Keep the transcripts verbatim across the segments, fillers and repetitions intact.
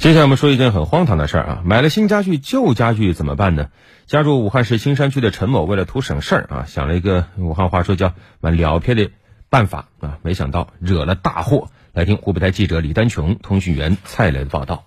接下来我们说一件很荒唐的事儿啊，买了新家具，旧家具怎么办呢？家住武汉市青山区的陈某为了图省事儿啊，想了一个武汉话说叫蛮了撇的办法啊，没想到惹了大祸。来听湖北台记者李丹琼、通讯员蔡磊的报道。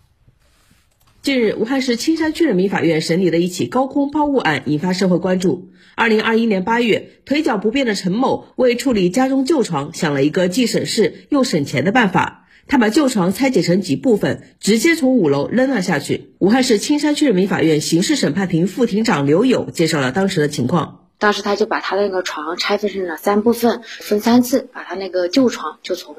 近日，武汉市青山区人民法院审理了一起高空抛物案，引发社会关注。二零二一年八月，腿脚不便的陈某为处理家中旧床，想了一个既省事又省钱的办法。他把旧床拆解成几部分，直接从五楼扔了下去。武汉市青山区人民法院刑事审判庭副庭长刘友介绍了当时的情况。当时他就把他那个床拆分成了三部分，分三次把他那个旧床就从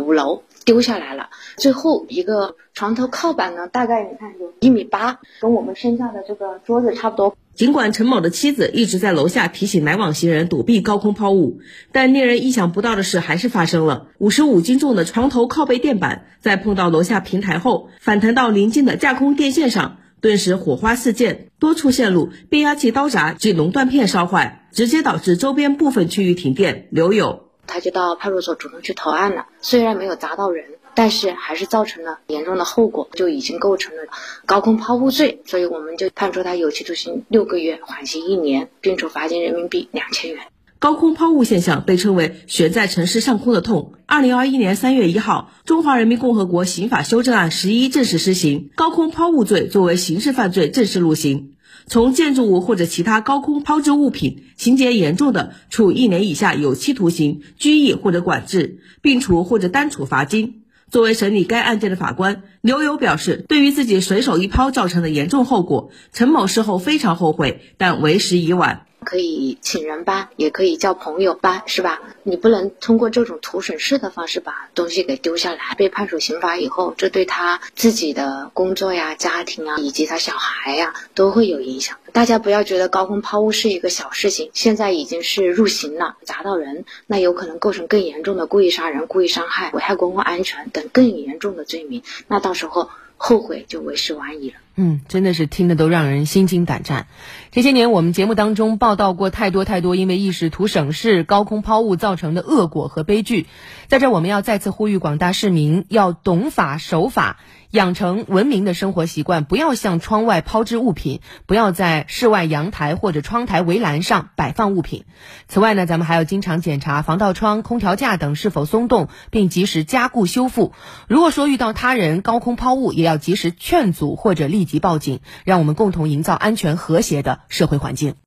五楼丢下来了。最后一个床头靠板呢，大概你看有一米八，跟我们身下的这个桌子差不多。尽管陈某的妻子一直在楼下提醒来往行人躲避高空抛物，但令人意想不到的事还是发生了。五十五斤重的床头靠背垫板在碰到楼下平台后，反弹到临近的架空电线上，顿时火花四溅，多处线路变压器刀闸及熔断片烧坏，直接导致周边部分区域停电。刘友他就到派出所主动去投案了，虽然没有砸到人，但是还是造成了严重的后果，就已经构成了高空抛物罪，所以我们就判处他有期徒刑六个月，缓刑一年，并处罚金人民币两千元。高空抛物现象被称为悬在城市上空的痛。二零二一年三月一号，中华人民共和国刑法修正案十一正式施行，高空抛物罪作为刑事犯罪正式入刑。从建筑物或者其他高空抛掷物品，情节严重的，处一年以下有期徒刑、拘役或者管制，并处或者单处罚金。作为审理该案件的法官，刘友表示，对于自己随手一抛造成的严重后果，陈某事后非常后悔，但为时已晚。可以请人搬，也可以叫朋友搬，是吧？你不能通过这种图省事的方式把东西给丢下来。被判处刑罚以后，这对他自己的工作呀、家庭啊，以及他小孩呀，都会有影响。大家不要觉得高空抛物是一个小事情，现在已经是入刑了，砸到人，那有可能构成更严重的故意杀人、故意伤害、危害公共安全等更严重的罪名。那到时候后悔就为时晚矣了。嗯，真的是听得都让人心惊胆战。这些年我们节目当中报道过太多太多因为一时图省事、高空抛物造成的恶果和悲剧。在这我们要再次呼吁广大市民要懂法守法，养成文明的生活习惯，不要向窗外抛掷物品，不要在室外阳台或者窗台围栏上摆放物品。此外呢，咱们还要经常检查防盗窗、空调架等是否松动，并及时加固修复。如果说遇到他人高空抛物，也要及时劝阻或者立即报警，让我们共同营造安全和谐的社会环境。